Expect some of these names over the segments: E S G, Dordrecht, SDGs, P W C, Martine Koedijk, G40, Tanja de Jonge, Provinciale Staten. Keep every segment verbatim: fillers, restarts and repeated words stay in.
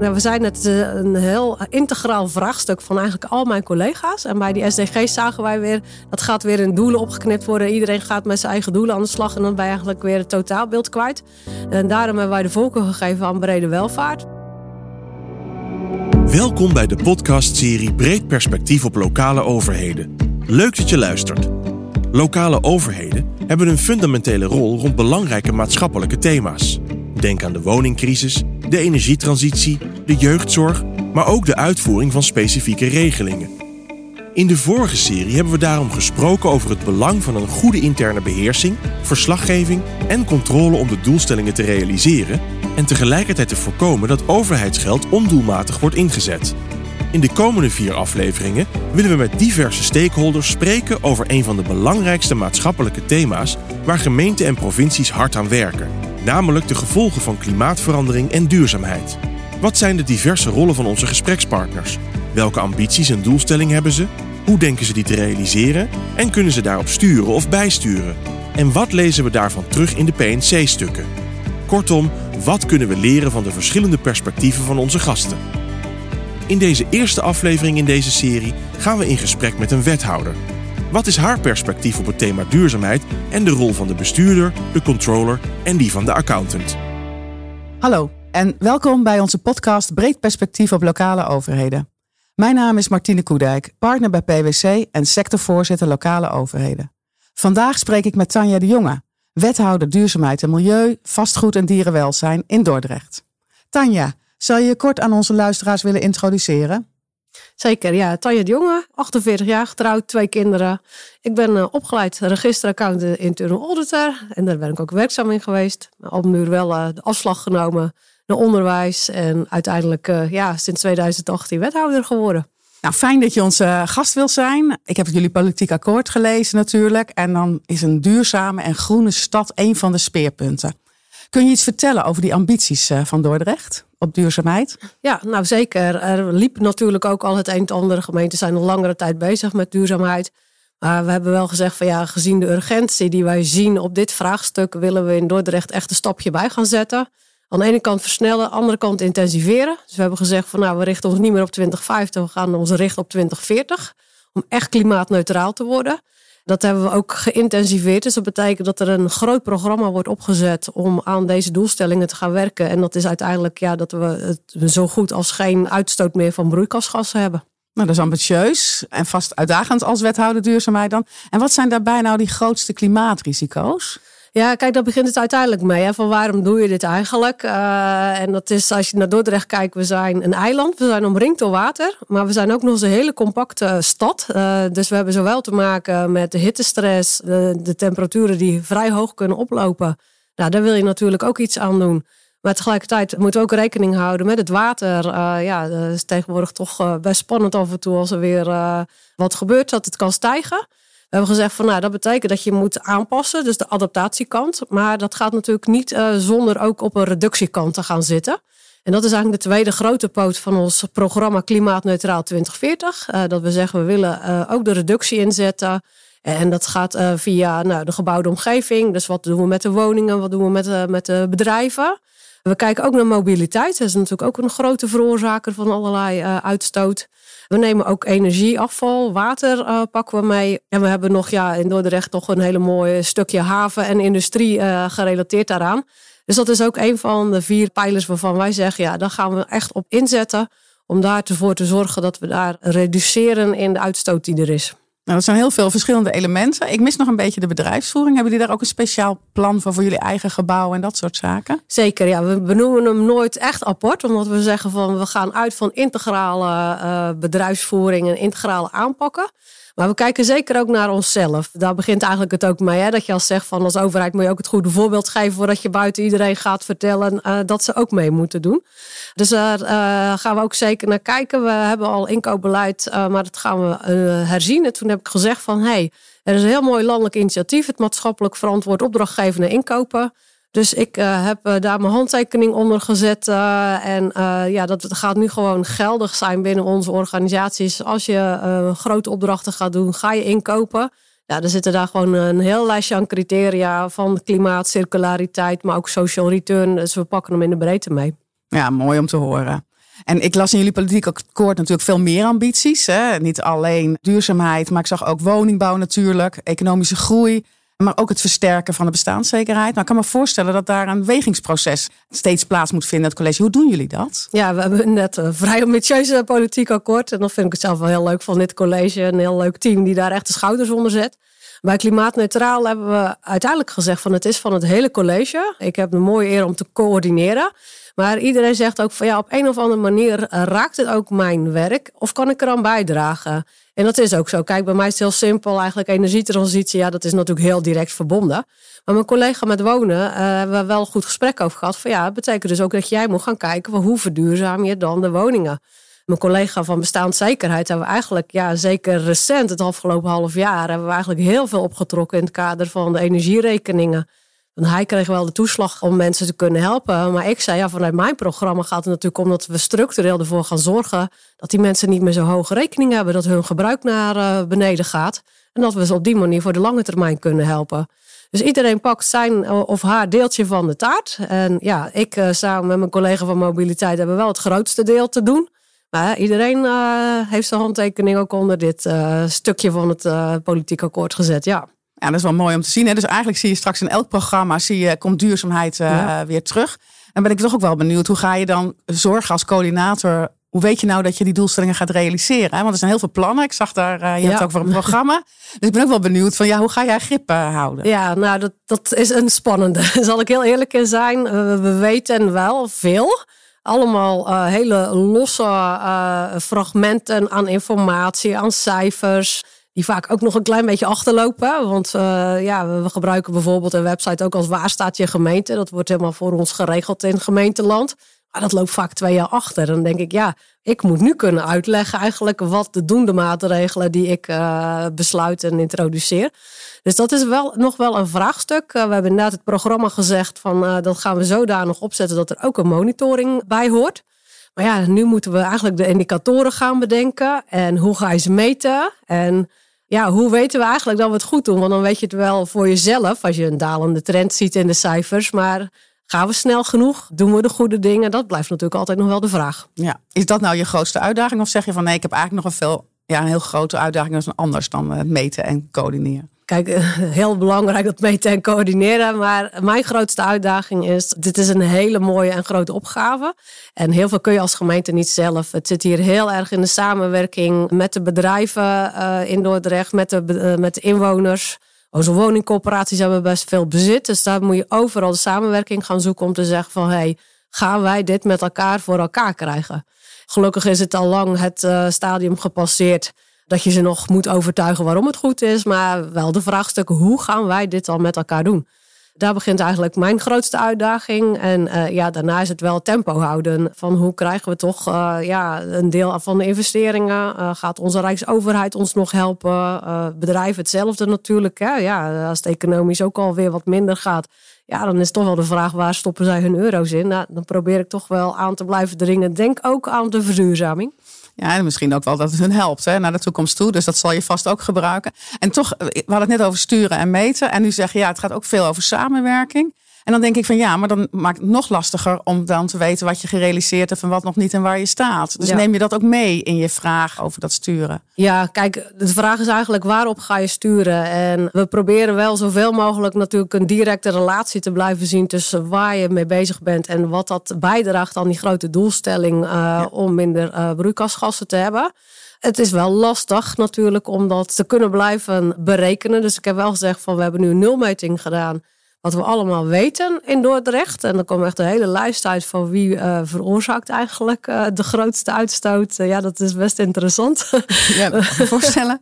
Nou, we zijn het een heel integraal vraagstuk van eigenlijk al mijn collega's. En bij die S D G's zagen wij weer, dat gaat weer in doelen opgeknipt worden. Iedereen gaat met zijn eigen doelen aan de slag en dan ben je eigenlijk weer het totaalbeeld kwijt. En daarom hebben wij de voorkeur gegeven aan brede welvaart. Welkom bij de podcastserie Breed Perspectief op Lokale Overheden. Leuk dat je luistert. Lokale overheden hebben een fundamentele rol rond belangrijke maatschappelijke thema's. Denk aan de woningcrisis, de energietransitie, de jeugdzorg, maar ook de uitvoering van specifieke regelingen. In de vorige serie hebben we daarom gesproken over het belang van een goede interne beheersing, verslaggeving en controle om de doelstellingen te realiseren en tegelijkertijd te voorkomen dat overheidsgeld ondoelmatig wordt ingezet. In de komende vier afleveringen willen we met diverse stakeholders spreken over een van de belangrijkste maatschappelijke thema's waar gemeenten en provincies hard aan werken, namelijk de gevolgen van klimaatverandering en duurzaamheid. Wat zijn de diverse rollen van onze gesprekspartners? Welke ambities en doelstellingen hebben ze? Hoe denken ze die te realiseren? En kunnen ze daarop sturen of bijsturen? En wat lezen we daarvan terug in de P N C-stukken? Kortom, wat kunnen we leren van de verschillende perspectieven van onze gasten? In deze eerste aflevering in deze serie gaan we in gesprek met een wethouder. Wat is haar perspectief op het thema duurzaamheid en de rol van de bestuurder, de controller en die van de accountant? Hallo en welkom bij onze podcast Breed Perspectief op Lokale Overheden. Mijn naam is Martine Koedijk, partner bij P W C en sectorvoorzitter Lokale Overheden. Vandaag spreek ik met Tanja de Jonge, wethouder Duurzaamheid en Milieu, Vastgoed en Dierenwelzijn in Dordrecht. Tanja, zou je je kort aan onze luisteraars willen introduceren? Zeker, ja. Tanja de Jonge, achtenveertig jaar, getrouwd, twee kinderen. Ik ben uh, opgeleid registeraccountant internal auditor. En daar ben ik ook werkzaam in geweest. Op een uur wel uh, de afslag genomen naar onderwijs. En uiteindelijk uh, ja, sinds tweeduizend achttien wethouder geworden. Nou, fijn dat je onze gast wil zijn. Ik heb jullie politiek akkoord gelezen natuurlijk. En dan is een duurzame en groene stad een van de speerpunten. Kun je iets vertellen over die ambities van Dordrecht op duurzaamheid? Ja, nou zeker. Er liep natuurlijk ook al het een en ander. Gemeenten zijn al langere tijd bezig met duurzaamheid. Maar we hebben wel gezegd van ja, gezien de urgentie die wij zien op dit vraagstuk, willen we in Dordrecht echt een stapje bij gaan zetten. Aan de ene kant versnellen, aan de andere kant intensiveren. Dus we hebben gezegd van nou, we richten ons niet meer op twintig vijftig, we gaan ons richten op twintig veertig. Om echt klimaatneutraal te worden. Dat hebben we ook geïntensiveerd. Dus dat betekent dat er een groot programma wordt opgezet om aan deze doelstellingen te gaan werken. En dat is uiteindelijk ja, dat we het zo goed als geen uitstoot meer van broeikasgassen hebben. Nou, dat is ambitieus en vast uitdagend als wethouder duurzaamheid dan. En wat zijn daarbij nou die grootste klimaatrisico's? Ja, kijk, daar begint het uiteindelijk mee. Hè? Van waarom doe je dit eigenlijk? Uh, en dat is, als je naar Dordrecht kijkt, we zijn een eiland. We zijn omringd door water. Maar we zijn ook nog eens een hele compacte stad. Uh, dus we hebben zowel te maken met de hittestress, de, de temperaturen die vrij hoog kunnen oplopen. Nou, daar wil je natuurlijk ook iets aan doen. Maar tegelijkertijd moeten we ook rekening houden met het water. Uh, ja, dat is tegenwoordig toch uh, best spannend af en toe als er weer uh, wat gebeurt, dat het kan stijgen. We hebben gezegd van nou, dat betekent dat je moet aanpassen, dus de adaptatiekant. Maar dat gaat natuurlijk niet uh, zonder ook op een reductiekant te gaan zitten. En dat is eigenlijk de tweede grote poot van ons programma Klimaatneutraal twintig veertig. Uh, dat we zeggen we willen uh, ook de reductie inzetten. En dat gaat uh, via nou, de gebouwde omgeving. Dus wat doen we met de woningen, wat doen we met, uh, met de bedrijven. We kijken ook naar mobiliteit. Dat is natuurlijk ook een grote veroorzaker van allerlei uh, uitstoot. We nemen ook energieafval, water uh, pakken we mee. En we hebben nog ja, in Dordrecht toch een hele mooi stukje haven en industrie uh, gerelateerd daaraan. Dus dat is ook een van de vier pijlers waarvan wij zeggen, ja, daar gaan we echt op inzetten. Om daarvoor te zorgen dat we daar reduceren in de uitstoot die er is. Nou, dat zijn heel veel verschillende elementen. Ik mis nog een beetje de bedrijfsvoering. Hebben jullie daar ook een speciaal plan voor voor jullie eigen gebouwen en dat soort zaken? Zeker, ja. We benoemen hem nooit echt apart. Omdat we zeggen van we gaan uit van integrale uh, bedrijfsvoering en integrale aanpakken. Maar we kijken zeker ook naar onszelf. Daar begint eigenlijk het ook mee. Hè? Dat je als zegt van als overheid moet je ook het goede voorbeeld geven voordat je buiten iedereen gaat vertellen uh, dat ze ook mee moeten doen. Dus daar uh, gaan we ook zeker naar kijken. We hebben al inkoopbeleid, uh, maar dat gaan we uh, herzien. En toen heb ik gezegd van hé, hey, er is een heel mooi landelijk initiatief. Het maatschappelijk verantwoord opdrachtgeven en inkopen. Dus ik uh, heb uh, daar mijn handtekening onder gezet. Uh, en uh, ja, dat gaat nu gewoon geldig zijn binnen onze organisaties. Als je uh, grote opdrachten gaat doen, ga je inkopen. Ja, er zitten daar gewoon een heel lijstje aan criteria van klimaat, circulariteit, maar ook social return. Dus we pakken hem in de breedte mee. Ja, mooi om te horen. En ik las in jullie politiek akkoord natuurlijk veel meer ambities. Hè? Niet alleen duurzaamheid, maar ik zag ook woningbouw natuurlijk, economische groei. Maar ook het versterken van de bestaanszekerheid. Nou, ik kan me voorstellen dat daar een wegingsproces steeds plaats moet vinden in het college. Hoe doen jullie dat? Ja, we hebben net een vrij ambitieuze politiek akkoord. En dan vind ik het zelf wel heel leuk van dit college. Een heel leuk team die daar echt de schouders onder zet. Bij Klimaatneutraal hebben we uiteindelijk gezegd van het is van het hele college. Ik heb de mooie eer om te coördineren. Maar iedereen zegt ook van ja, op een of andere manier raakt het ook mijn werk. Of kan ik er aan bijdragen? En dat is ook zo. Kijk, bij mij is het heel simpel. Eigenlijk energietransitie, ja, dat is natuurlijk heel direct verbonden. Maar mijn collega met wonen uh, hebben we wel een goed gesprek over gehad. Van ja, dat betekent dus ook dat jij moet gaan kijken van hoe verduurzaam je dan de woningen. Mijn collega van bestaanszekerheid hebben we eigenlijk, ja, zeker recent, het afgelopen half jaar, hebben we eigenlijk heel veel opgetrokken in het kader van de energierekeningen. Want hij kreeg wel de toeslag om mensen te kunnen helpen. Maar ik zei, ja, vanuit mijn programma gaat het natuurlijk om dat we structureel ervoor gaan zorgen dat die mensen niet meer zo hoge rekening hebben, dat hun gebruik naar uh, beneden gaat. En dat we ze op die manier voor de lange termijn kunnen helpen. Dus iedereen pakt zijn of haar deeltje van de taart. En ja, ik uh, samen met mijn collega van mobiliteit hebben wel het grootste deel te doen. Maar iedereen uh, heeft zijn handtekening ook onder dit uh, stukje van het uh, politiek akkoord gezet, ja. Ja, dat is wel mooi om te zien. Hè? Dus eigenlijk zie je straks in elk programma zie je, komt duurzaamheid uh, ja. weer terug. Dan ben ik toch ook wel benieuwd. Hoe ga je dan zorgen als coördinator? Hoe weet je nou dat je die doelstellingen gaat realiseren? Hè? Want er zijn heel veel plannen. Ik zag daar, uh, je ja. hebt ook voor een programma. Dus ik ben ook wel benieuwd van ja, hoe ga jij grip uh, houden? Ja, nou dat, dat is een spannende. Zal ik heel eerlijk in zijn. We, we weten wel veel. Allemaal uh, hele losse uh, fragmenten aan informatie, aan cijfers. Die vaak ook nog een klein beetje achterlopen. Want uh, ja, we gebruiken bijvoorbeeld een website ook als waar staat je gemeente. Dat wordt helemaal voor ons geregeld in gemeenteland. Maar dat loopt vaak twee jaar achter. Dan denk ik, ja, ik moet nu kunnen uitleggen eigenlijk wat de doende maatregelen die ik uh, besluit en introduceer. Dus dat is wel nog wel een vraagstuk. Uh, we hebben inderdaad het programma gezegd van uh, dat gaan we zodanig opzetten dat er ook een monitoring bij hoort. Maar ja, nu moeten we eigenlijk de indicatoren gaan bedenken. En hoe ga je ze meten? En ja, hoe weten we eigenlijk dat we het goed doen? Want dan weet je het wel voor jezelf als je een dalende trend ziet in de cijfers. Maar gaan we snel genoeg? Doen we de goede dingen? Dat blijft natuurlijk altijd nog wel de vraag. Ja, is dat nou je grootste uitdaging? Of zeg je van nee, ik heb eigenlijk nog een, veel, ja, een heel grote uitdaging. Dat is anders dan het meten en coördineren. Kijk, heel belangrijk dat meten en coördineren. Maar mijn grootste uitdaging is, dit is een hele mooie en grote opgave. En heel veel kun je als gemeente niet zelf. Het zit hier heel erg in de samenwerking met de bedrijven in Dordrecht, met de, met de inwoners. Onze woningcorporaties hebben best veel bezit. Dus daar moet je overal de samenwerking gaan zoeken om te zeggen van, hey, gaan wij dit met elkaar voor elkaar krijgen? Gelukkig is het al lang het uh, stadium gepasseerd dat je ze nog moet overtuigen waarom het goed is. Maar wel de vraagstuk, hoe gaan wij dit dan met elkaar doen? Daar begint eigenlijk mijn grootste uitdaging. En uh, ja, daarna is het wel tempo houden. Van hoe krijgen we toch uh, ja, een deel van de investeringen? Uh, gaat onze Rijksoverheid ons nog helpen? Uh, bedrijven hetzelfde natuurlijk. Hè? Ja, als het economisch ook alweer wat minder gaat. Ja, dan is toch wel de vraag, waar stoppen zij hun euro's in? Nou, dan probeer ik toch wel aan te blijven dringen. Denk ook aan de verduurzaming. Ja, en misschien ook wel dat het hun helpt hè, naar de toekomst toe. Dus dat zal je vast ook gebruiken. En toch, we hadden het net over sturen en meten. En nu zeg je, ja, het gaat ook veel over samenwerking. En dan denk ik van ja, maar dan maakt het nog lastiger om dan te weten wat je gerealiseerd hebt en wat nog niet en waar je staat. Dus ja. Neem je dat ook mee in je vraag over dat sturen? Ja, kijk, de vraag is eigenlijk waarop ga je sturen? En we proberen wel zoveel mogelijk natuurlijk een directe relatie te blijven zien tussen waar je mee bezig bent en wat dat bijdraagt aan die grote doelstelling uh, ja. om minder uh, broeikasgassen te hebben. Het is wel lastig natuurlijk om dat te kunnen blijven berekenen. Dus ik heb wel gezegd van we hebben nu een nulmeting gedaan. Wat we allemaal weten in Dordrecht. En dan komt echt een hele lijst uit van wie uh, veroorzaakt eigenlijk uh, de grootste uitstoot. Uh, ja, dat is best interessant. Ja, dat kan je voorstellen.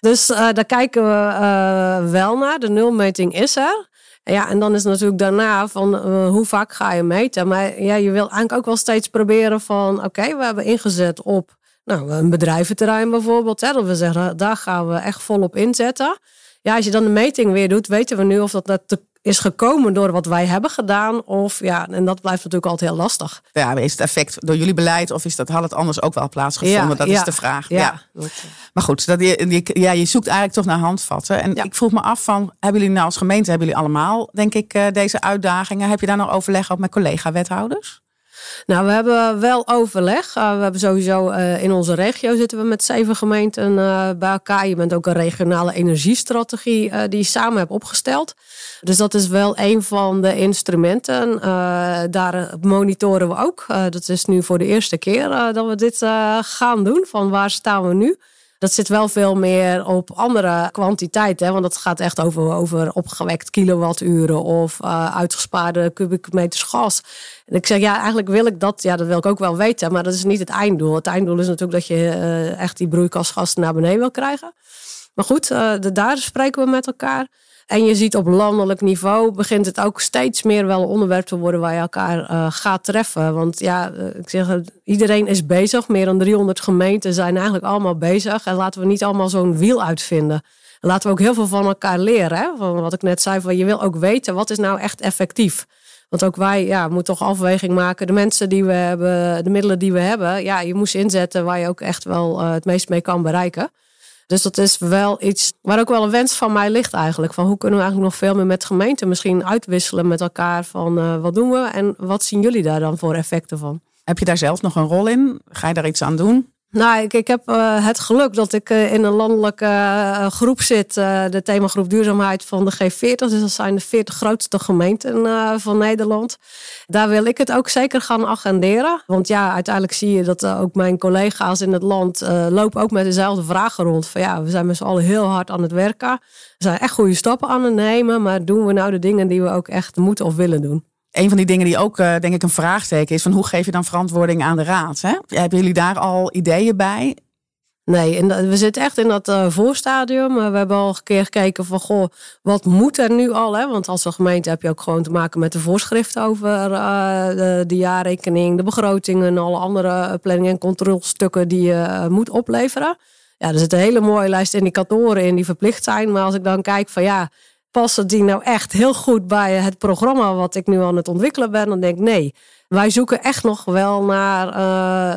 Dus uh, daar kijken we uh, wel naar. De nulmeting is er. Ja, en dan is natuurlijk daarna van uh, hoe vaak ga je meten. Maar ja, je wil eigenlijk ook wel steeds proberen van oké, okay, we hebben ingezet op nou, een bedrijventerrein bijvoorbeeld. Hè, dat we zeggen, daar gaan we echt volop inzetten. Ja, als je dan de meting weer doet, weten we nu of dat dat te is gekomen door wat wij hebben gedaan. Of ja, en dat blijft natuurlijk altijd heel lastig. Ja, is het effect door jullie beleid of is dat, had het anders ook wel plaatsgevonden? Ja, dat ja, is de vraag. Ja. ja. Maar goed, dat, je, ja, je zoekt eigenlijk toch naar handvatten. En ja. ik vroeg me af van, hebben jullie nou als gemeente, hebben jullie allemaal, denk ik, deze uitdagingen? Heb je daar nog overleg op met collega-wethouders? Nou, we hebben wel overleg. Uh, we hebben sowieso uh, in onze regio zitten we met zeven gemeenten uh, bij elkaar. Je bent ook een regionale energiestrategie uh, die je samen hebt opgesteld. Dus dat is wel een van de instrumenten. Uh, daar monitoren we ook. Uh, dat is nu voor de eerste keer uh, dat we dit uh, gaan doen. Van waar staan we nu? Dat zit wel veel meer op andere kwantiteiten. Hè? Want dat gaat echt over, over opgewekt kilowatturen of uh, uitgespaarde kubieke meters gas. En ik zeg, ja, eigenlijk wil ik dat. Ja, dat wil ik ook wel weten. Maar dat is niet het einddoel. Het einddoel is natuurlijk dat je uh, echt die broeikasgassen naar beneden wil krijgen. Maar goed, uh, de, daar spreken we met elkaar. En je ziet op landelijk niveau begint het ook steeds meer wel een onderwerp te worden waar je elkaar uh, gaat treffen. Want ja, ik zeg, iedereen is bezig. Meer dan driehonderd gemeenten zijn eigenlijk allemaal bezig. En laten we niet allemaal zo'n wiel uitvinden. En laten we ook heel veel van elkaar leren. Hè? Van wat ik net zei, van je wil ook weten wat is nou echt effectief. Want ook wij ja, moeten toch afweging maken. De mensen die we hebben, de middelen die we hebben. Ja, je moest inzetten waar je ook echt wel uh, het meest mee kan bereiken. Dus dat is wel iets waar ook wel een wens van mij ligt eigenlijk. Van hoe kunnen we eigenlijk nog veel meer met gemeenten misschien uitwisselen met elkaar. Van uh, wat doen we en wat zien jullie daar dan voor effecten van? Heb je daar zelf nog een rol in? Ga je daar iets aan doen? Nou, ik, ik heb uh, het geluk dat ik uh, in een landelijke uh, groep zit. Uh, de themagroep duurzaamheid van de G veertig. Dus dat zijn de veertig grootste gemeenten uh, van Nederland. Daar wil ik het ook zeker gaan agenderen. Want ja, uiteindelijk zie je dat uh, ook mijn collega's in het land uh, lopen ook met dezelfde vragen rond. Van ja, we zijn met z'n allen heel hard aan het werken. We zijn echt goede stappen aan het nemen. Maar doen we nou de dingen die we ook echt moeten of willen doen? Een van die dingen die ook denk ik een vraagteken is van hoe geef je dan verantwoording aan de raad? Hè? Hebben jullie daar al ideeën bij? Nee, we zitten echt in dat voorstadium. We hebben al een keer gekeken van goh, wat moet er nu al? Hè? Want als een gemeente heb je ook gewoon te maken met de voorschriften over uh, de, de jaarrekening, de begrotingen en alle andere planning- en controlestukken die je moet opleveren. Ja, er zit een hele mooie lijst indicatoren in die verplicht zijn. Maar als ik dan kijk van ja, passen die nou echt heel goed bij het programma wat ik nu aan het ontwikkelen ben? Dan denk ik, nee, wij zoeken echt nog wel naar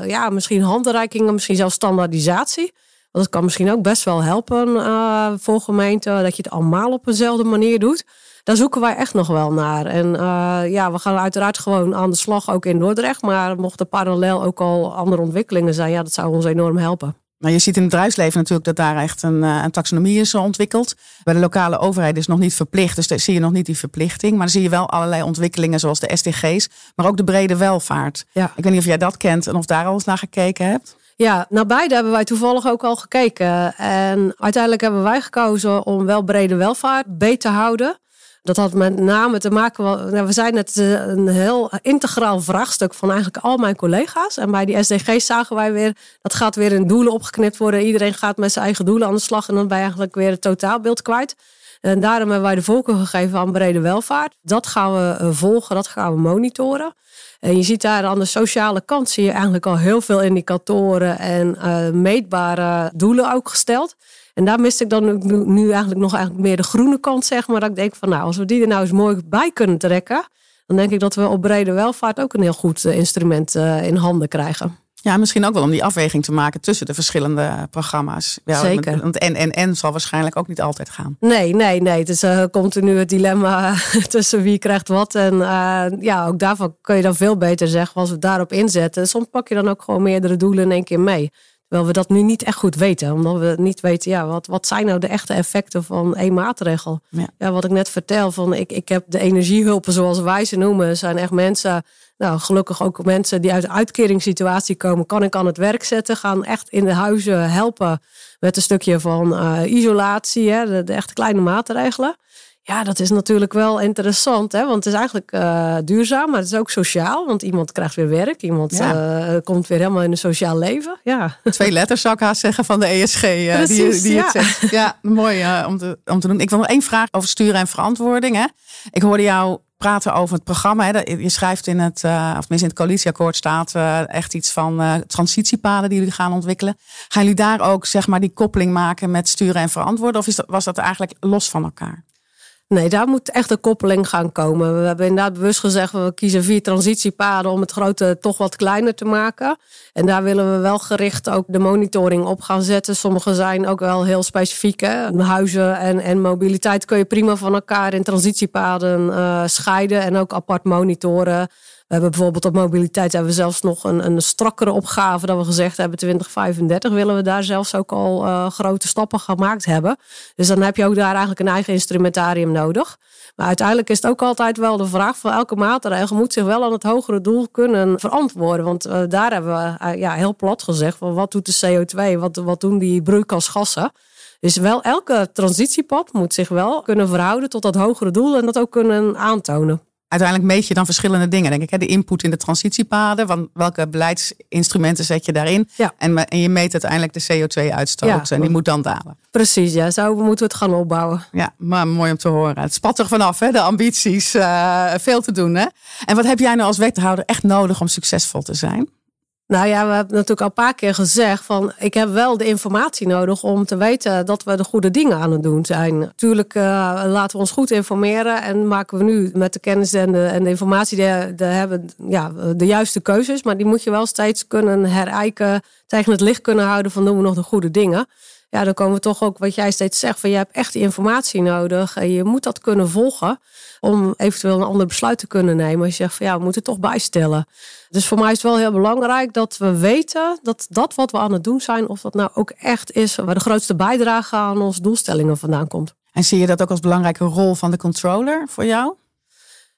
uh, ja, misschien handreikingen, misschien zelfs standaardisatie. Want dat kan misschien ook best wel helpen uh, voor gemeenten, dat je het allemaal op eenzelfde manier doet. Daar zoeken wij echt nog wel naar. En uh, ja, we gaan uiteraard gewoon aan de slag ook in Dordrecht. Maar mochten parallel ook al andere ontwikkelingen zijn, ja, dat zou ons enorm helpen. Nou, je ziet in het bedrijfsleven natuurlijk dat daar echt een, een taxonomie is ontwikkeld. Bij de lokale overheid is nog niet verplicht, dus daar zie je nog niet die verplichting. Maar dan zie je wel allerlei ontwikkelingen zoals de S D G's, maar ook de brede welvaart. Ja. Ik weet niet of jij dat kent en of daar al eens naar gekeken hebt. Ja, nou beide hebben wij toevallig ook al gekeken. En uiteindelijk hebben wij gekozen om wel brede welvaart beter te houden. Dat had met name te maken, nou, we zijn net een heel integraal vraagstuk van eigenlijk al mijn collega's. En bij die S D G's zagen wij weer, dat gaat weer in doelen opgeknipt worden. Iedereen gaat met zijn eigen doelen aan de slag en dan ben je eigenlijk weer het totaalbeeld kwijt. En daarom hebben wij de voorkeur gegeven aan brede welvaart. Dat gaan we volgen, dat gaan we monitoren. En je ziet daar aan de sociale kant zie je eigenlijk al heel veel indicatoren en uh, meetbare doelen ook gesteld. En daar miste ik dan nu eigenlijk nog eigenlijk meer de groene kant, zeg maar. Dat ik denk van nou, als we die er nou eens mooi bij kunnen trekken, dan denk ik dat we op brede welvaart ook een heel goed instrument in handen krijgen. Ja, misschien ook wel om die afweging te maken tussen de verschillende programma's. Ja, zeker. Want en, en, en zal waarschijnlijk ook niet altijd gaan. Nee, nee, nee. Het is uh, continu het dilemma tussen wie krijgt wat. En uh, ja, ook daarvan kun je dan veel beter zeggen als we daarop inzetten. Soms pak je dan ook gewoon meerdere doelen in één keer mee. Terwijl we dat nu niet echt goed weten. Omdat we niet weten, ja, wat, wat zijn nou de echte effecten van één maatregel? Ja. Ja, wat ik net vertel, van ik, ik heb de energiehulpen zoals wij ze noemen, zijn echt mensen, nou gelukkig ook mensen die uit de uitkeringssituatie komen, kan ik aan het werk zetten, gaan echt in de huizen helpen met een stukje van uh, isolatie, hè, de, de echte kleine maatregelen. Ja, dat is natuurlijk wel interessant, hè? Want het is eigenlijk uh, duurzaam, maar het is ook sociaal. Want iemand krijgt weer werk, iemand ja. uh, komt weer helemaal in een sociaal leven. Ja. Twee letters zou ik haast zeggen van de E S G. Uh, Precies, die, die ja. Het zegt. Ja, mooi uh, om, te, om te doen. Ik wil nog één vraag over sturen en verantwoording. Hè? Ik hoorde jou praten over het programma. Hè? Je schrijft in het, uh, of tenminste in het coalitieakkoord staat uh, echt iets van uh, transitiepaden die jullie gaan ontwikkelen. Gaan jullie daar ook zeg maar die koppeling maken met sturen en verantwoorden? Of is dat, was dat eigenlijk los van elkaar? Nee, daar moet echt een koppeling gaan komen. We hebben inderdaad bewust gezegd, we kiezen vier transitiepaden om het grote toch wat kleiner te maken. En daar willen we wel gericht ook de monitoring op gaan zetten. Sommige zijn ook wel heel specifiek. Hè? Huizen en, en mobiliteit kun je prima van elkaar in transitiepaden uh, scheiden en ook apart monitoren. We hebben bijvoorbeeld op mobiliteit hebben we zelfs nog een, een strakkere opgave dat we gezegd hebben. twintig vijfendertig willen we daar zelfs ook al uh, grote stappen gemaakt hebben. Dus dan heb je ook daar eigenlijk een eigen instrumentarium nodig. Maar uiteindelijk is het ook altijd wel de vraag van elke maatregel moet zich wel aan het hogere doel kunnen verantwoorden. Want uh, daar hebben we uh, ja, heel plat gezegd van wat doet de C O twee, wat, wat doen die broeikasgassen. Dus wel elke transitiepad moet zich wel kunnen verhouden tot dat hogere doel en dat ook kunnen aantonen. Uiteindelijk meet je dan verschillende dingen, denk ik. Hè? De input in de transitiepaden, van welke beleidsinstrumenten zet je daarin? Ja. En, en je meet uiteindelijk de C O twee uitstoot ja, en die moet dan dalen. Precies, ja. Zo moeten we het gaan opbouwen. Ja, maar mooi om te horen. Het spat er vanaf, hè? De ambities, uh, veel te doen. Hè? En wat heb jij nou als wethouder echt nodig om succesvol te zijn? Nou ja, we hebben natuurlijk al een paar keer gezegd van ik heb wel de informatie nodig om te weten dat we de goede dingen aan het doen zijn. Natuurlijk uh, laten we ons goed informeren en maken we nu met de kennis en de, en de informatie die we hebben ja, de juiste keuzes. Maar die moet je wel steeds kunnen herijken, tegen het licht kunnen houden van doen we nog de goede dingen. Ja, dan komen we toch ook wat jij steeds zegt van je hebt echt informatie nodig en je moet dat kunnen volgen om eventueel een ander besluit te kunnen nemen. Als je zegt van ja, we moeten het toch bijstellen. Dus voor mij is het wel heel belangrijk dat we weten dat dat wat we aan het doen zijn, of dat nou ook echt is waar de grootste bijdrage aan onze doelstellingen vandaan komt. En zie je dat ook als belangrijke rol van de controller voor jou?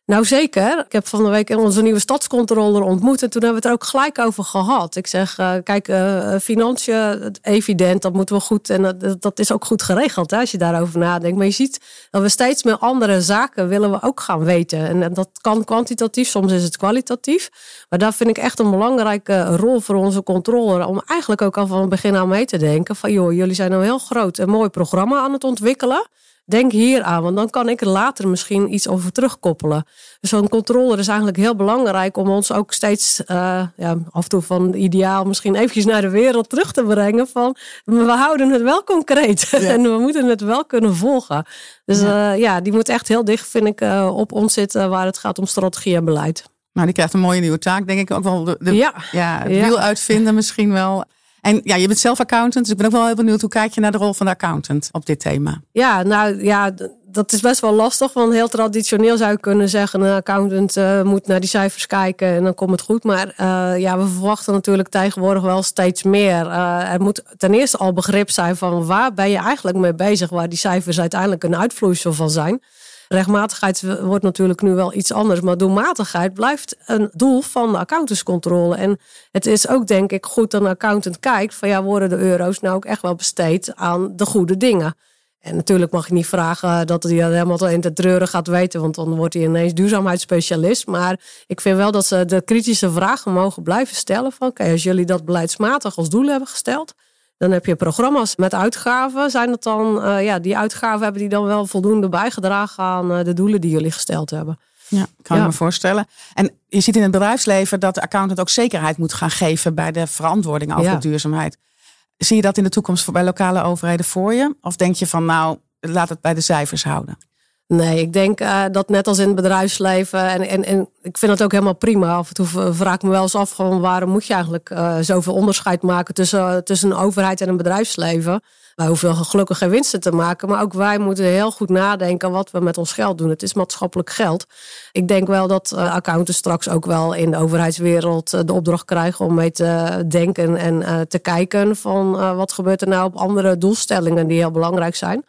Nou zeker. Ik heb van de week onze nieuwe stadscontroller ontmoet en toen hebben we het er ook gelijk over gehad. Ik zeg, uh, kijk, uh, financiën, evident, dat moeten we goed en dat, dat is ook goed geregeld hè, als je daarover nadenkt. Maar je ziet dat we steeds meer andere zaken willen we ook gaan weten. En, en dat kan kwantitatief, soms is het kwalitatief. Maar daar vind ik echt een belangrijke rol voor onze controller om eigenlijk ook al van het begin aan mee te denken van joh, jullie zijn een heel groot en mooi programma aan het ontwikkelen. Denk hier aan, want dan kan ik er later misschien iets over terugkoppelen. Dus zo'n controller is eigenlijk heel belangrijk om ons ook steeds uh, ja, af en toe van ideaal misschien eventjes naar de wereld terug te brengen. Van we houden het wel concreet ja. en we moeten het wel kunnen volgen. Dus uh, ja, die moet echt heel dicht, vind ik, uh, op ons zitten waar het gaat om strategie en beleid. Nou, die krijgt een mooie nieuwe taak, denk ik ook wel. De, de, ja. ja, het wiel ja. uitvinden misschien wel. En ja, je bent zelf accountant, dus ik ben ook wel heel benieuwd hoe kijk je naar de rol van de accountant op dit thema? Ja, nou ja, dat is best wel lastig, want heel traditioneel zou je kunnen zeggen een accountant uh, moet naar die cijfers kijken en dan komt het goed. Maar uh, ja, we verwachten natuurlijk tegenwoordig wel steeds meer. Uh, er moet ten eerste al begrip zijn van waar ben je eigenlijk mee bezig, waar die cijfers uiteindelijk een uitvloeisel van zijn. Rechtmatigheid wordt natuurlijk nu wel iets anders. Maar doelmatigheid blijft een doel van de accountantscontrole. En het is ook denk ik goed dat een accountant kijkt van ja, worden de euro's nou ook echt wel besteed aan de goede dingen. En natuurlijk mag je niet vragen dat hij dat helemaal tot in de treuren gaat weten. Want dan wordt hij ineens duurzaamheidsspecialist. Maar ik vind wel dat ze de kritische vragen mogen blijven stellen. Van oké, als jullie dat beleidsmatig als doel hebben gesteld. Dan heb je programma's met uitgaven. Zijn dat dan, uh, ja, die uitgaven hebben die dan wel voldoende bijgedragen aan uh, de doelen die jullie gesteld hebben? Ja, kan ja. me voorstellen. En je ziet in het bedrijfsleven dat de accountant ook zekerheid moet gaan geven bij de verantwoording over ja. de duurzaamheid. Zie je dat in de toekomst bij lokale overheden voor je? Of denk je van nou, laat het bij de cijfers houden? Nee, ik denk uh, dat net als in het bedrijfsleven. En, en, en ik vind dat ook helemaal prima. Af en toe vraag ik me wel eens af gewoon waarom moet je eigenlijk uh, zoveel onderscheid maken tussen, tussen een overheid en een bedrijfsleven. Wij hoeven gelukkig geen winsten te maken. Maar ook wij moeten heel goed nadenken wat we met ons geld doen. Het is maatschappelijk geld. Ik denk wel dat uh, accountants straks ook wel in de overheidswereld uh, de opdracht krijgen om mee te denken en uh, te kijken van uh, wat gebeurt er nou op andere doelstellingen die heel belangrijk zijn.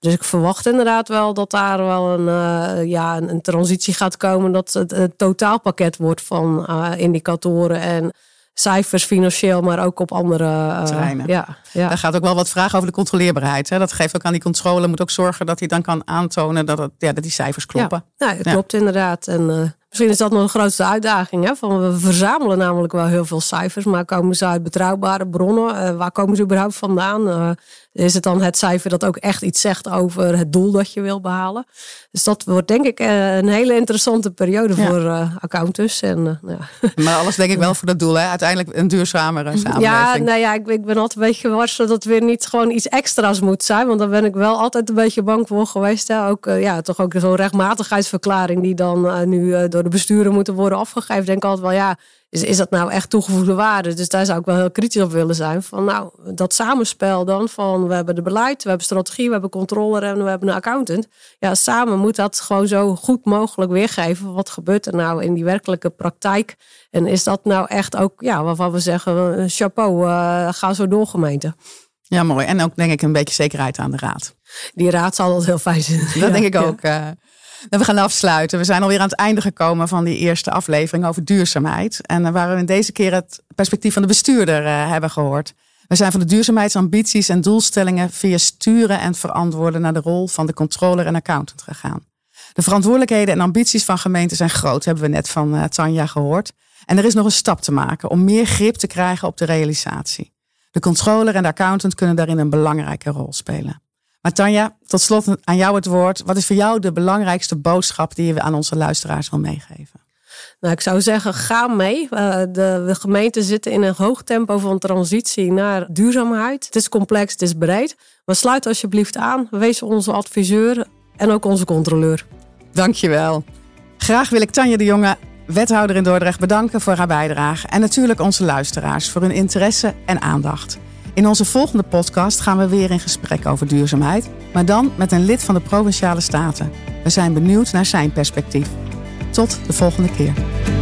Dus ik verwacht inderdaad wel dat daar wel een, uh, ja, een, een transitie gaat komen. Dat het, het totaalpakket wordt van uh, indicatoren en cijfers financieel, maar ook op andere uh, terreinen. Ja, ja. Daar gaat ook wel wat vragen over de controleerbaarheid. Hè? Dat geeft ook aan die controle. Moet ook zorgen dat hij dan kan aantonen dat, het, ja, dat die cijfers kloppen. Ja, nou, het ja. klopt inderdaad. En uh, misschien is dat nog de grootste uitdaging. Hè? Van, we verzamelen namelijk wel heel veel cijfers. Maar komen ze uit betrouwbare bronnen? Uh, waar komen ze überhaupt vandaan? Uh, is het dan het cijfer dat ook echt iets zegt over het doel dat je wil behalen? Dus dat wordt denk ik uh, een hele interessante periode ja. voor uh, accountants. En, uh, ja. Maar alles denk ik wel voor dat doel. Hè? Uiteindelijk een duurzamere samenleving. Ja, nou ja, ik, ik ben altijd een beetje gewarseld dat het weer niet gewoon iets extra's moet zijn. Want daar ben ik wel altijd een beetje bang voor geweest. Hè? Ook, uh, ja, toch ook zo'n rechtmatigheidsverklaring die dan uh, nu uh, door de besturen moeten worden afgegeven, denk ik altijd wel, ja, is, is dat nou echt toegevoegde waarde? Dus daar zou ik wel heel kritisch op willen zijn. Van nou, dat samenspel dan van we hebben de beleid, we hebben strategie, we hebben controller en we hebben een accountant. Ja, samen moet dat gewoon zo goed mogelijk weergeven. Wat gebeurt er nou in die werkelijke praktijk? En is dat nou echt ook, ja, waarvan we zeggen, chapeau, uh, ga zo door gemeente. Ja, mooi. En ook denk ik een beetje zekerheid aan de raad. Die raad zal dat heel fijn zijn. Dat ja, denk ik ook. Ja. We gaan afsluiten. We zijn alweer aan het einde gekomen van die eerste aflevering over duurzaamheid. En waar we deze keer het perspectief van de bestuurder hebben gehoord. We zijn van de duurzaamheidsambities en doelstellingen via sturen en verantwoorden naar de rol van de controller en accountant gegaan. De verantwoordelijkheden en ambities van gemeenten zijn groot, hebben we net van Tanja gehoord. En er is nog een stap te maken om meer grip te krijgen op de realisatie. De controller en de accountant kunnen daarin een belangrijke rol spelen. Maar Tanja, tot slot aan jou het woord. Wat is voor jou de belangrijkste boodschap die je aan onze luisteraars wil meegeven? Nou, ik zou zeggen, ga mee. De gemeenten zitten in een hoog tempo van transitie naar duurzaamheid. Het is complex, het is breed. Maar sluit alsjeblieft aan. Wees onze adviseur en ook onze controleur. Dankjewel. Graag wil ik Tanja de Jonge, wethouder in Dordrecht, bedanken voor haar bijdrage. En natuurlijk onze luisteraars voor hun interesse en aandacht. In onze volgende podcast gaan we weer in gesprek over duurzaamheid, maar dan met een lid van de Provinciale Staten. We zijn benieuwd naar zijn perspectief. Tot de volgende keer.